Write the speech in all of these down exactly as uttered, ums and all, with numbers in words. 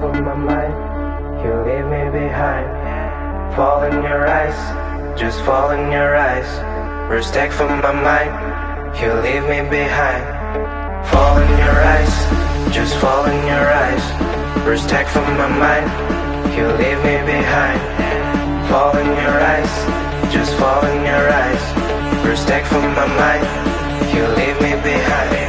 from my mind. You leave me behind. Fall in your eyes, just fall in your eyes. Respect from my mind. You leave me behind. Fall in your eyes, just fall in your eyes. Respect from my mind. You leave me behind. Fall in your eyes, just fall in your eyes. Respect from my mind. You leave me behind.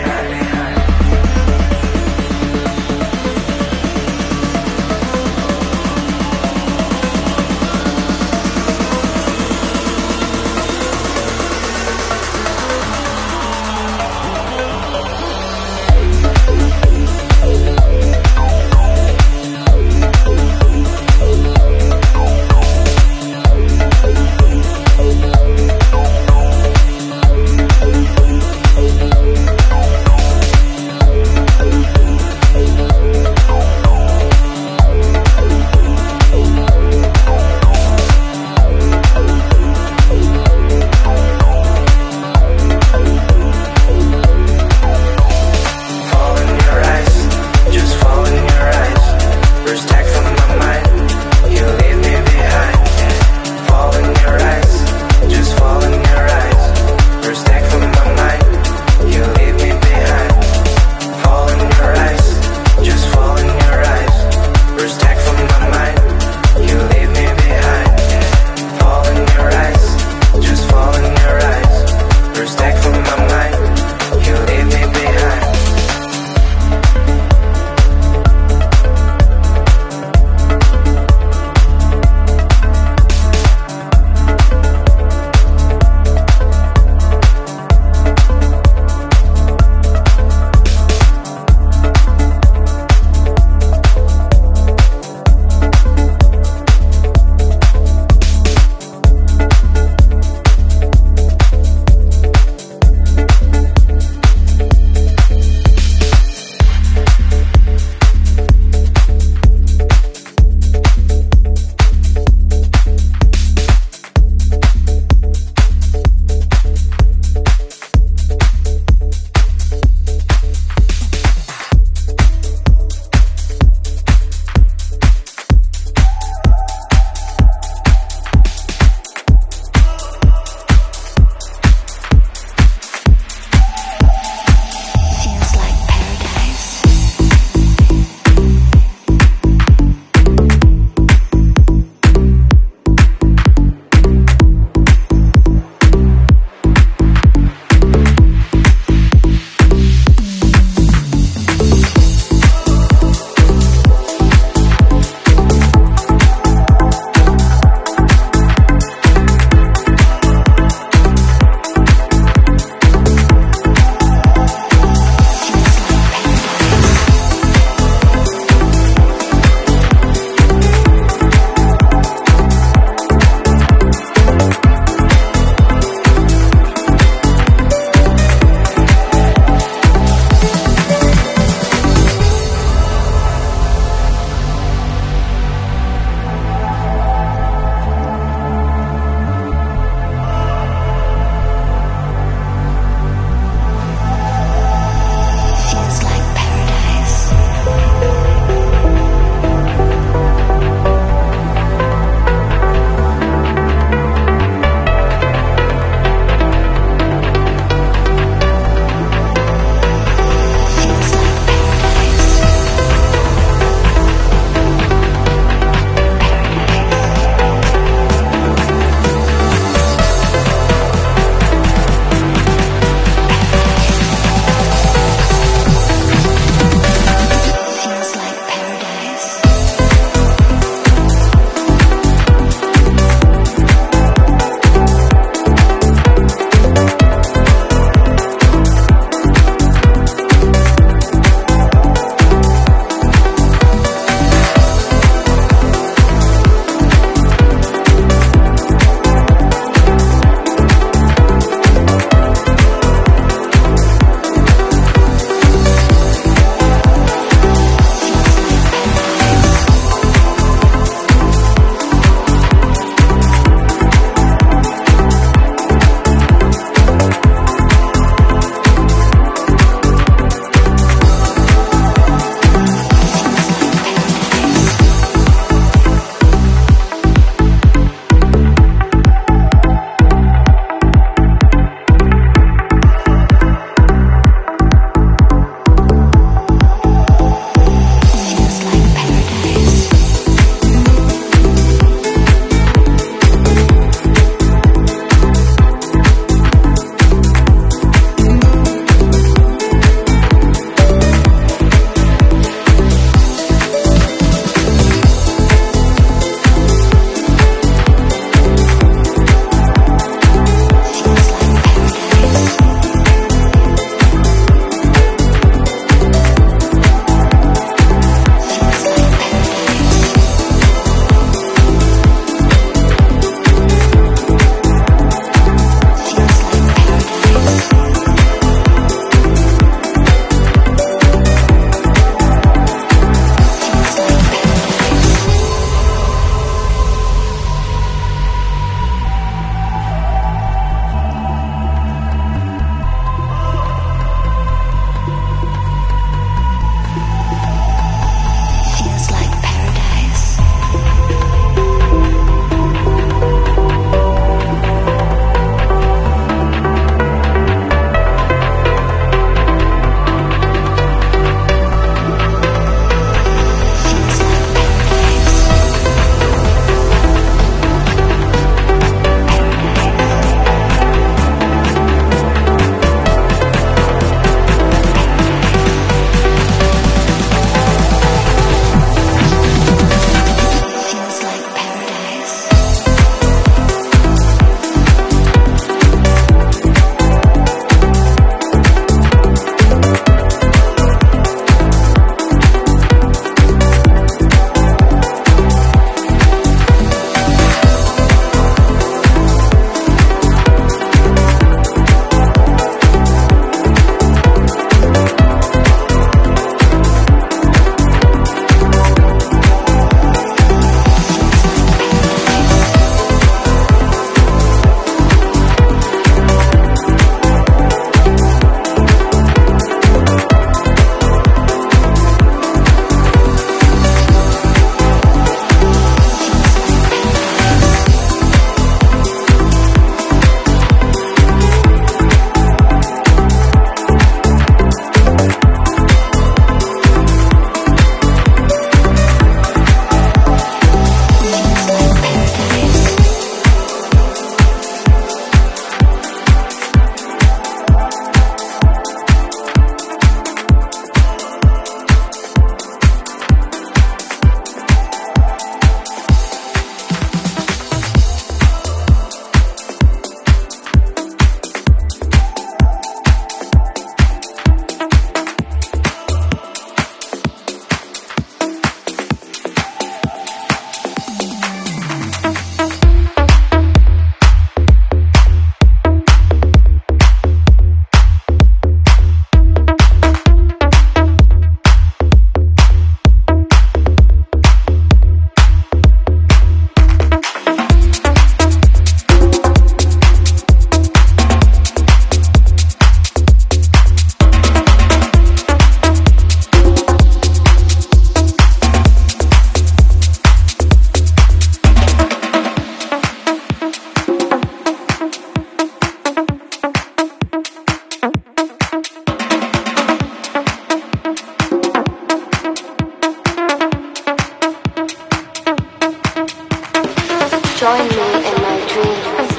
Join me in my dreams.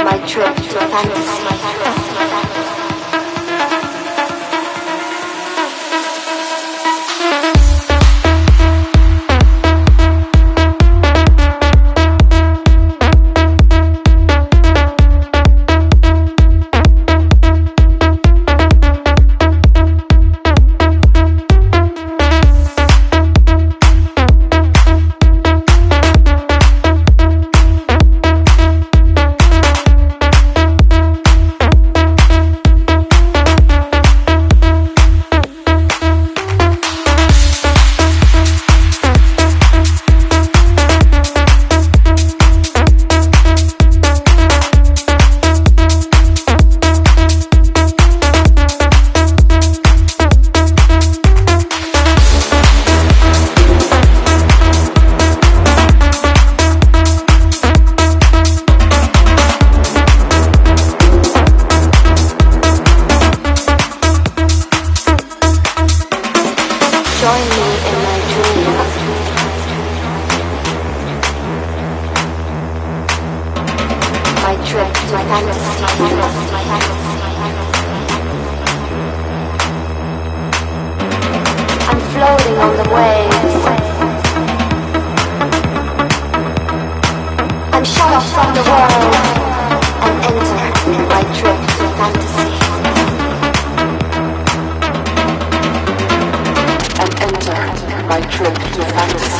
My trip to fantasy. Join me in my dreams. My trip to fantasy. I'm floating on the waves. I'm shut off from the world. I'm entering my trip to fantasy. My trip to fantasy.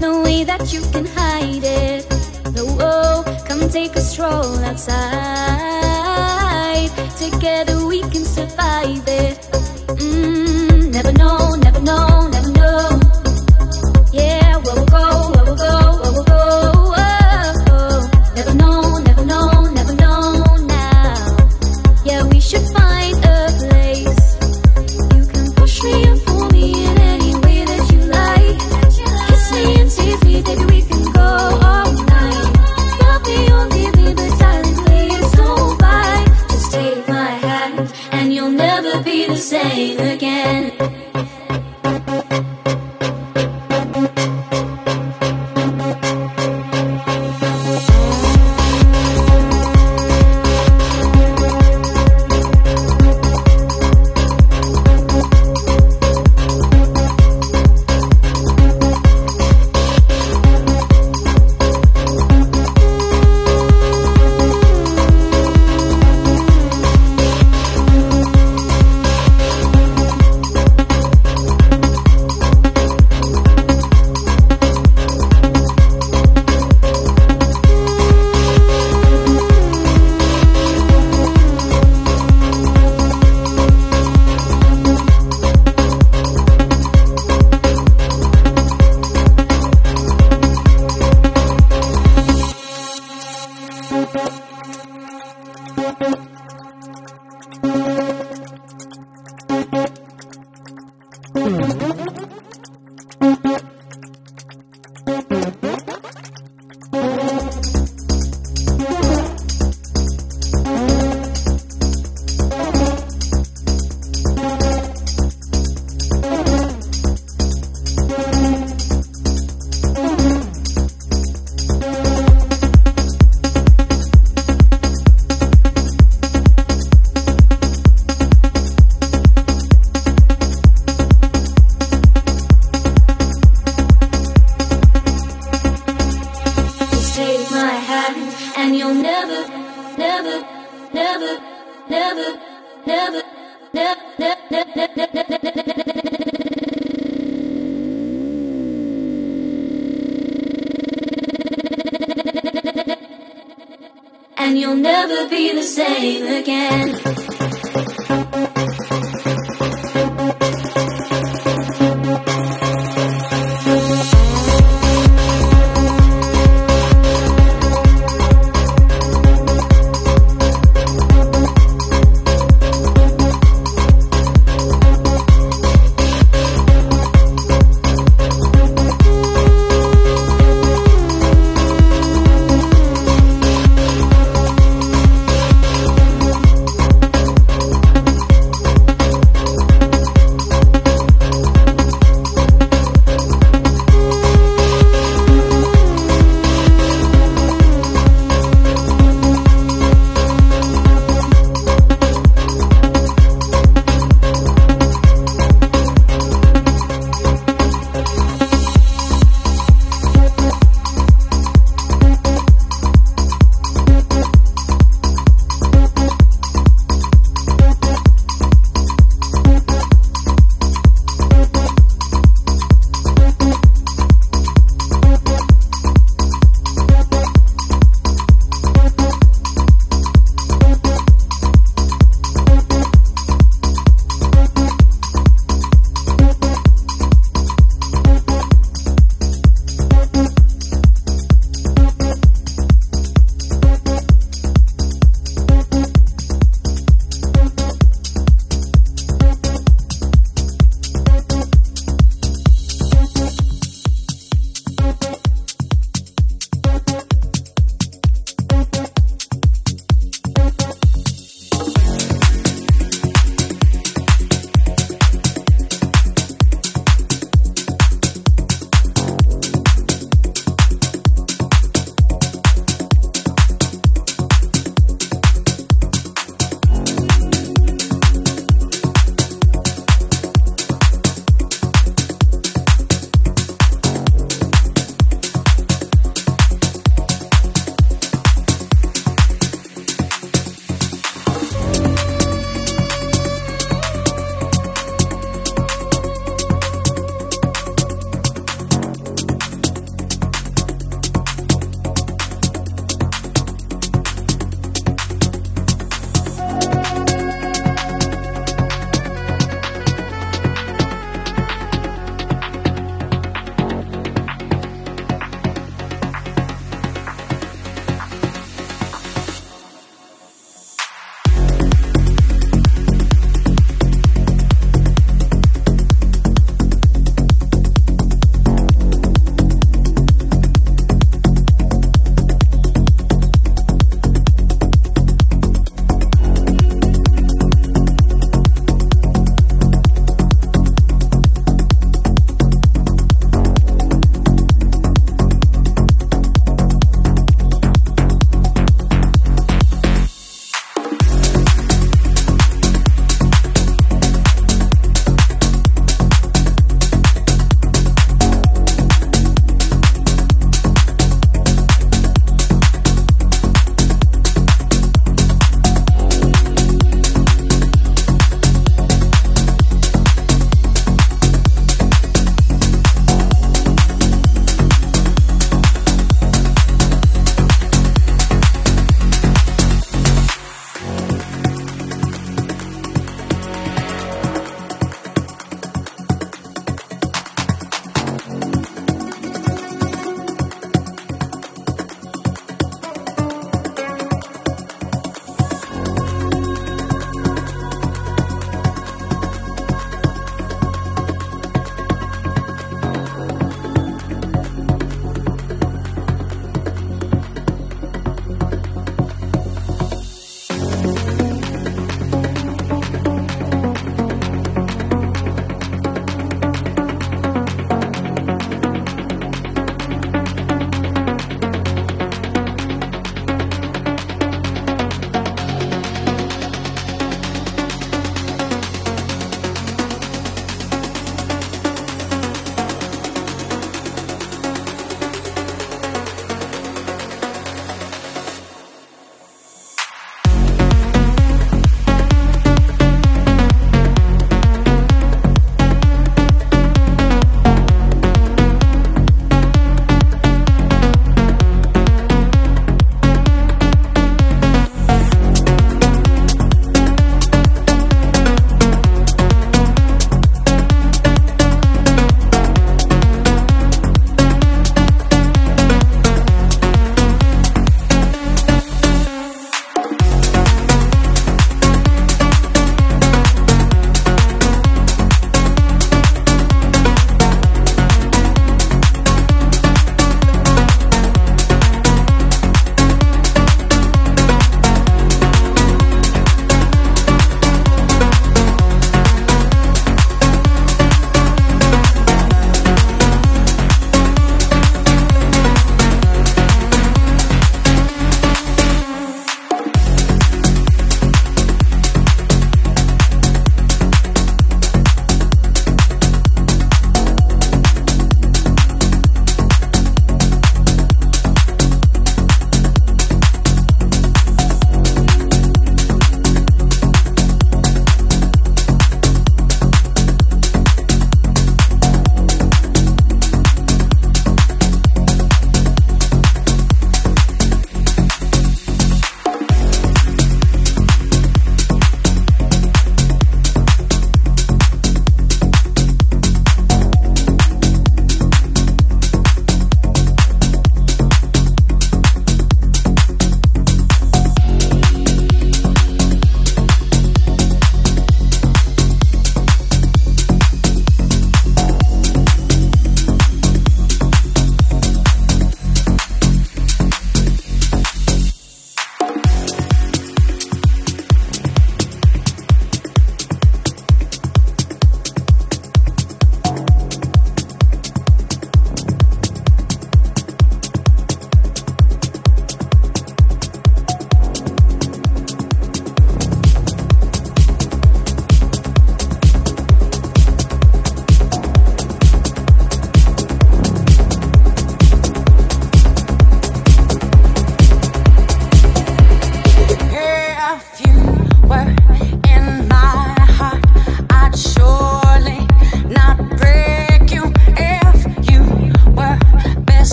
there's no way that you can hide it. No, oh, come take a stroll outside. Together we can survive it. Mm, never know, never know, never know. Yeah, where we'll go, where we'll go, where we'll go.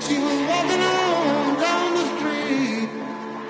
But you were walking on down the street. Do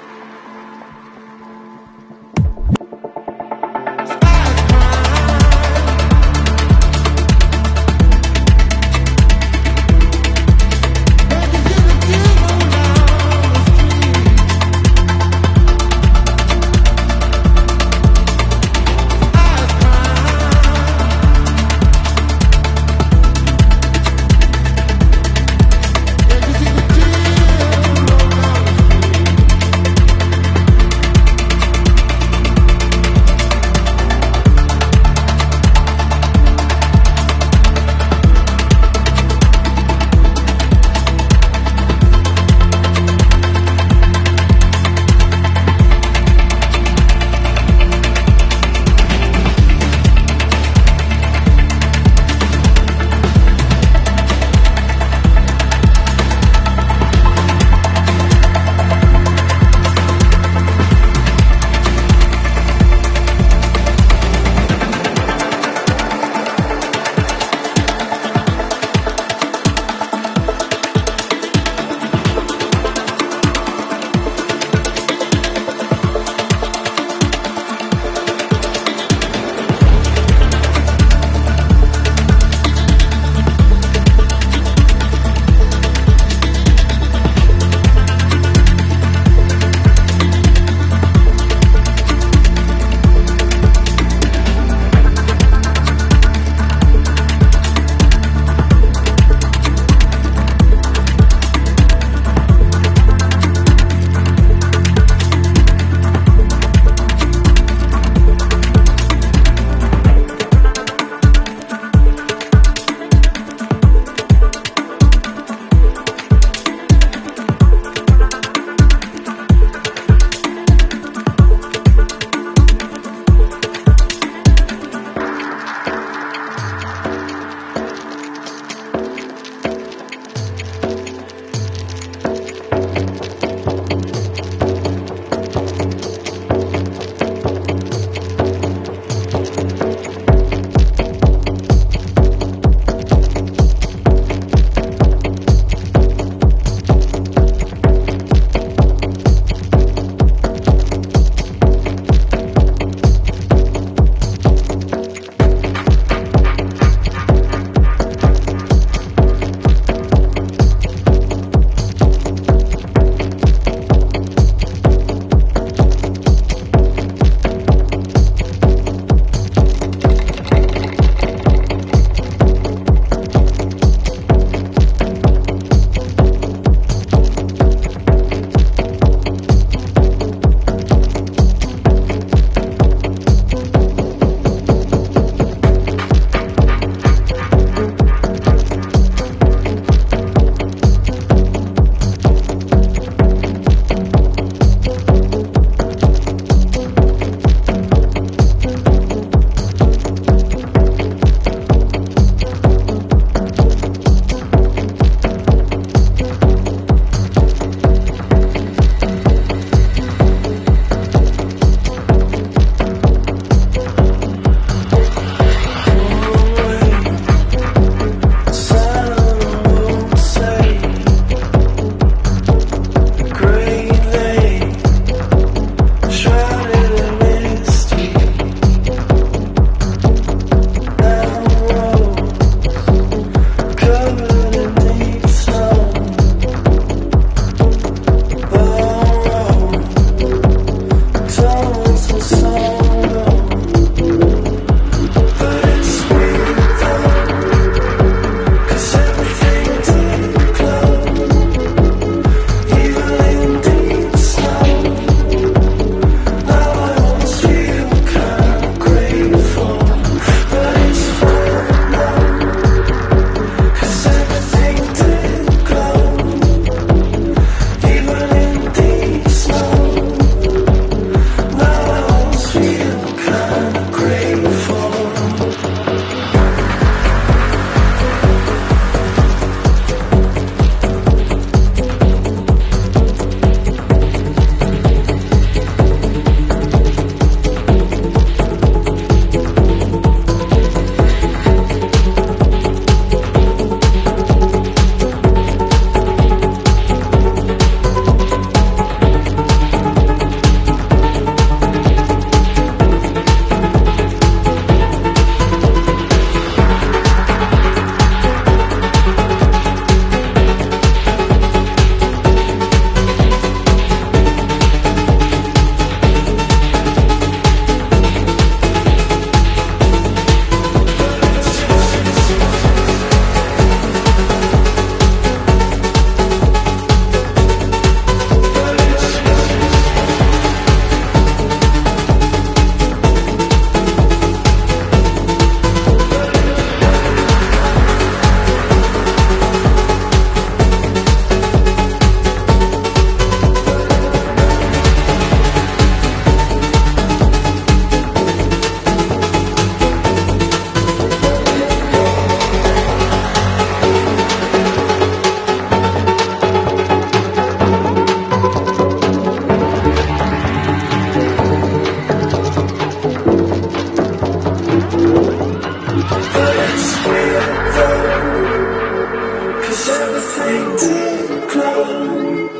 Cause everything declined,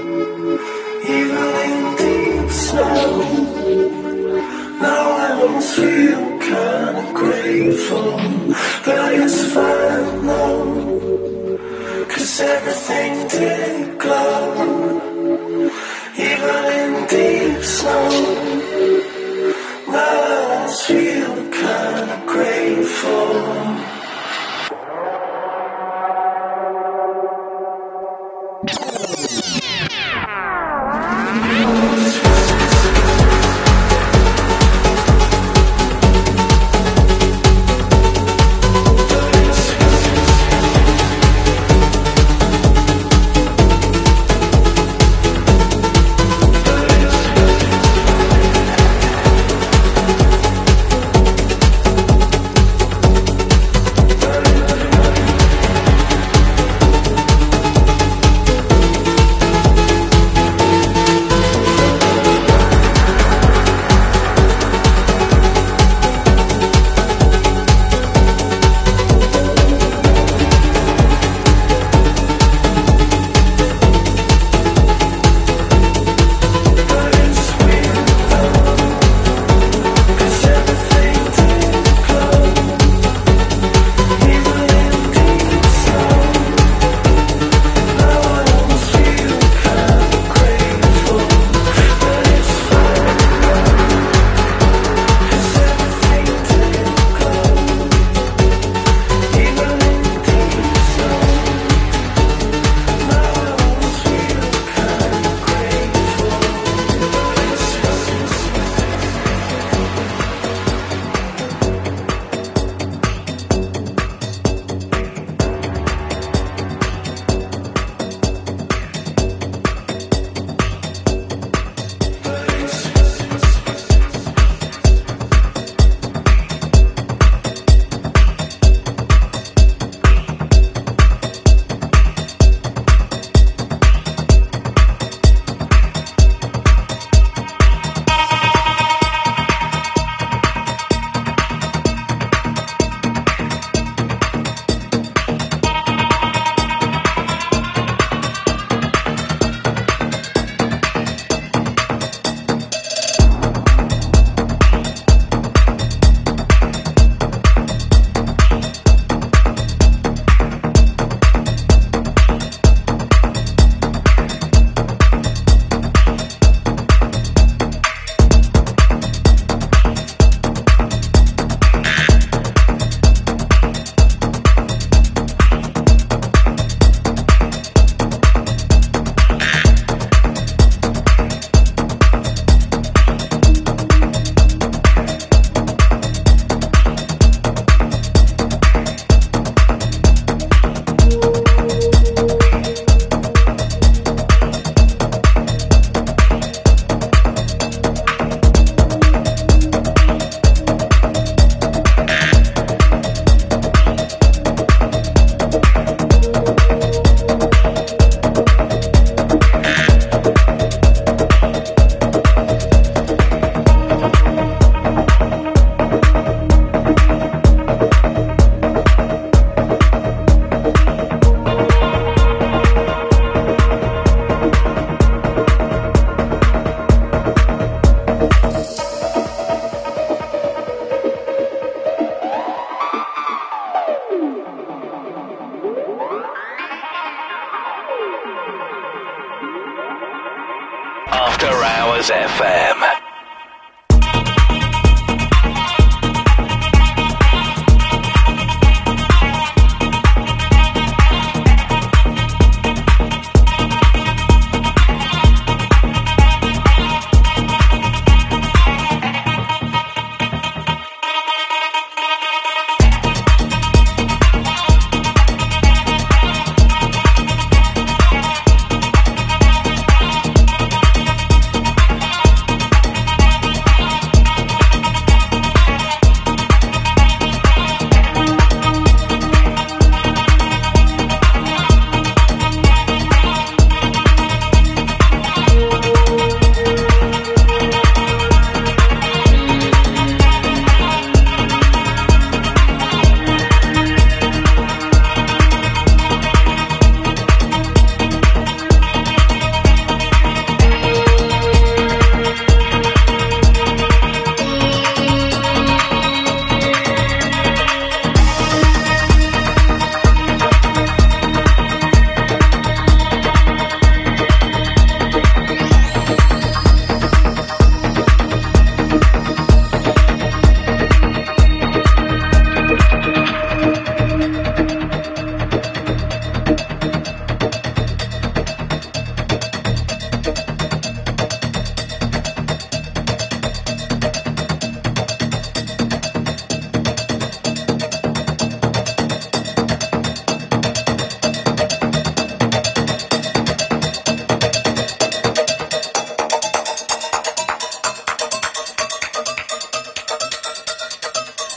even in deep snow. Now I almost feel kinda grateful that it's fine now. Cause everything did glow, even in deep snow. Now I almost feel kinda grateful.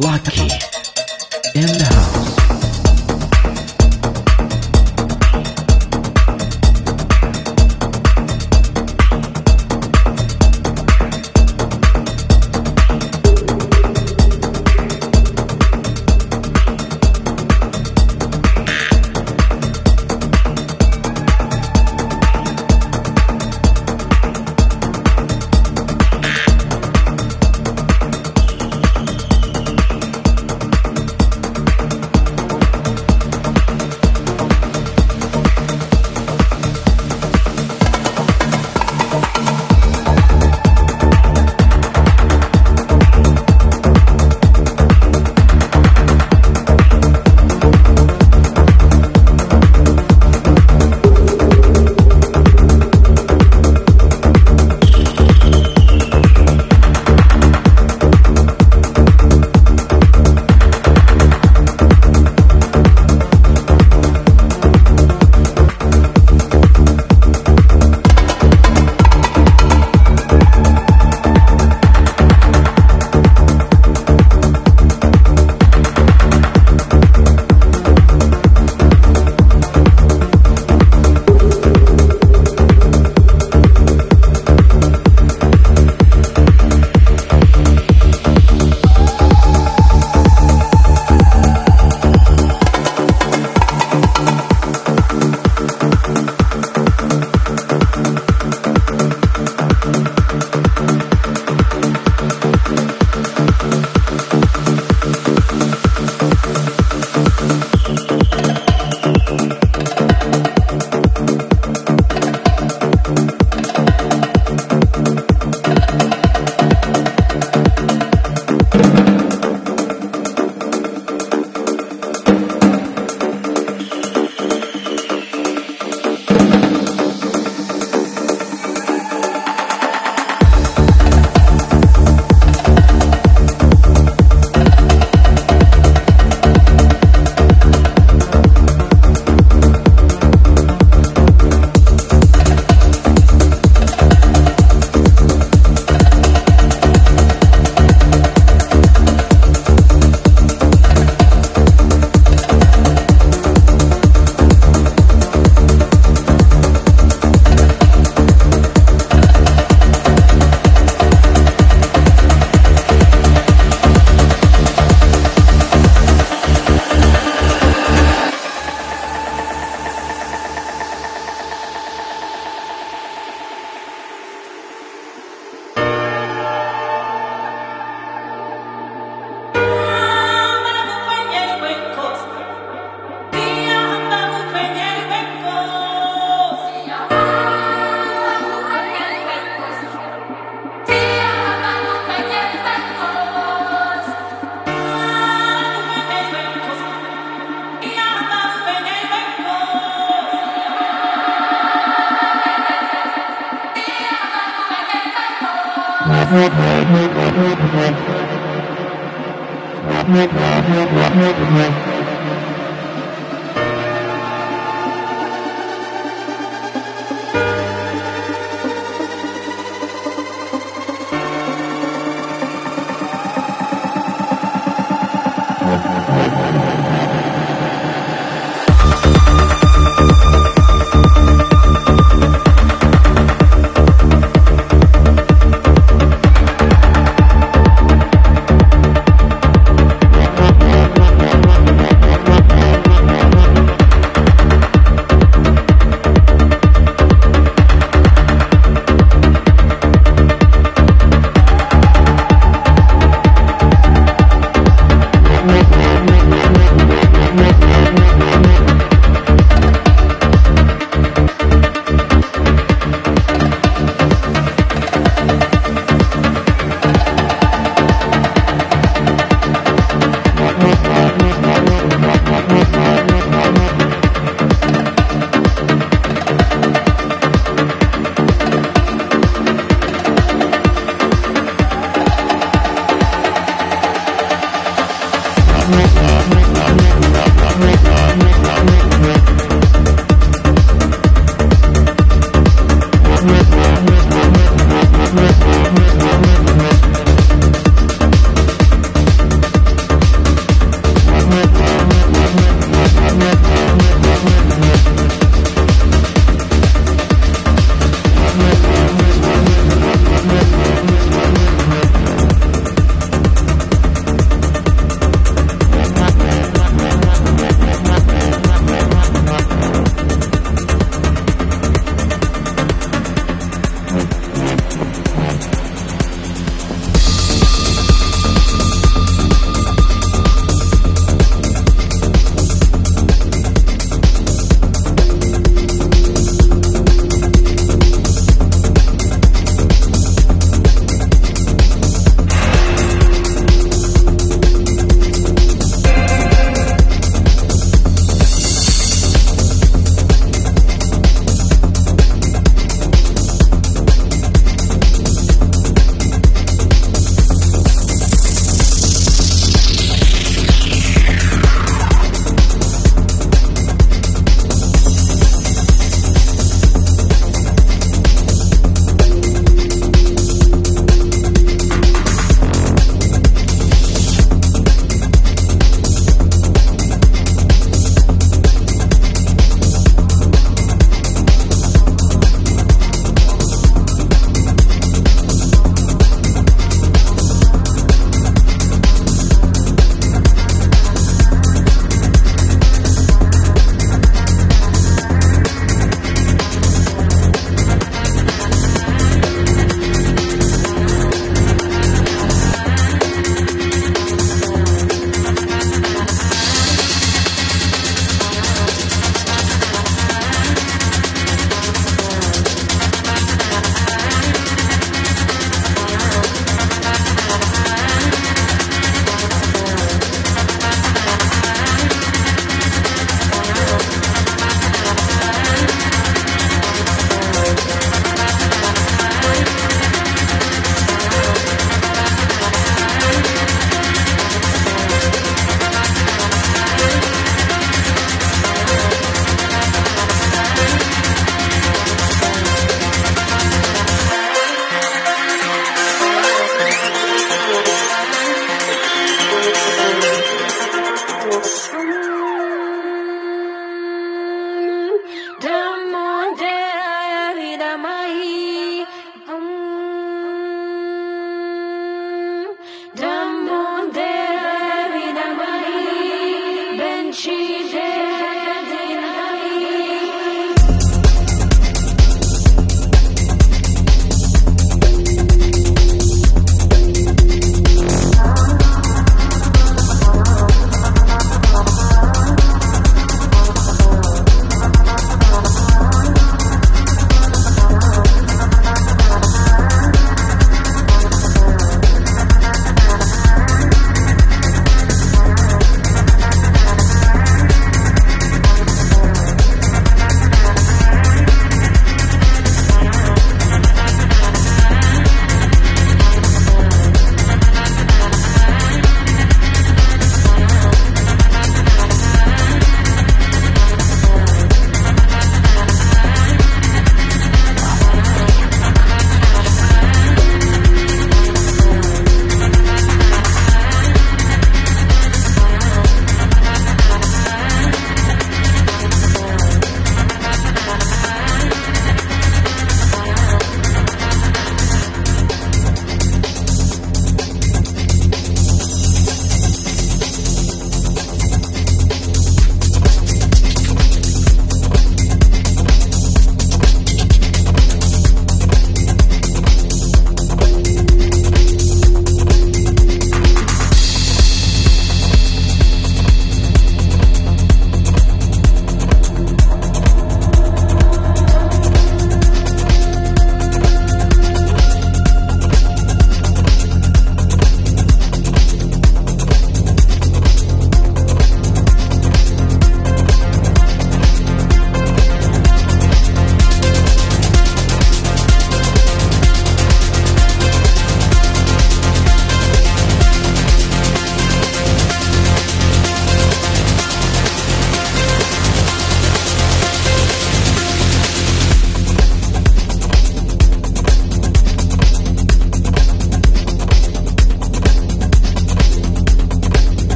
Lucky in the house.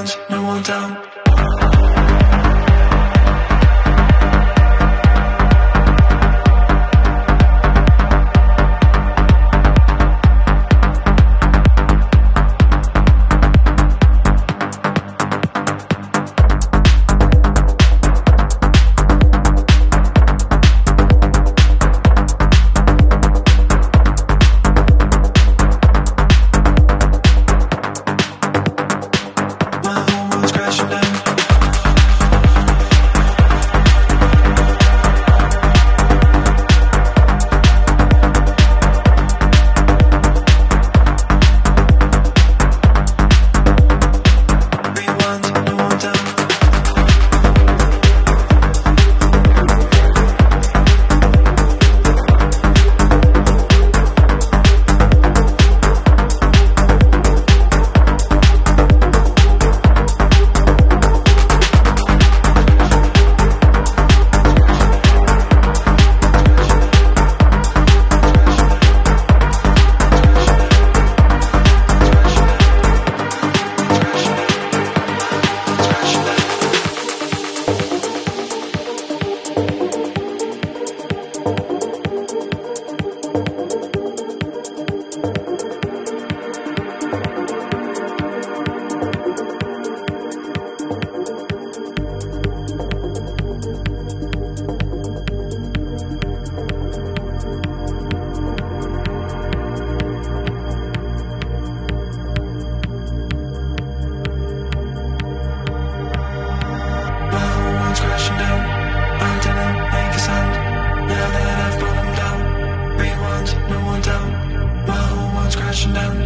one's, no one down. Crashing down.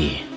here.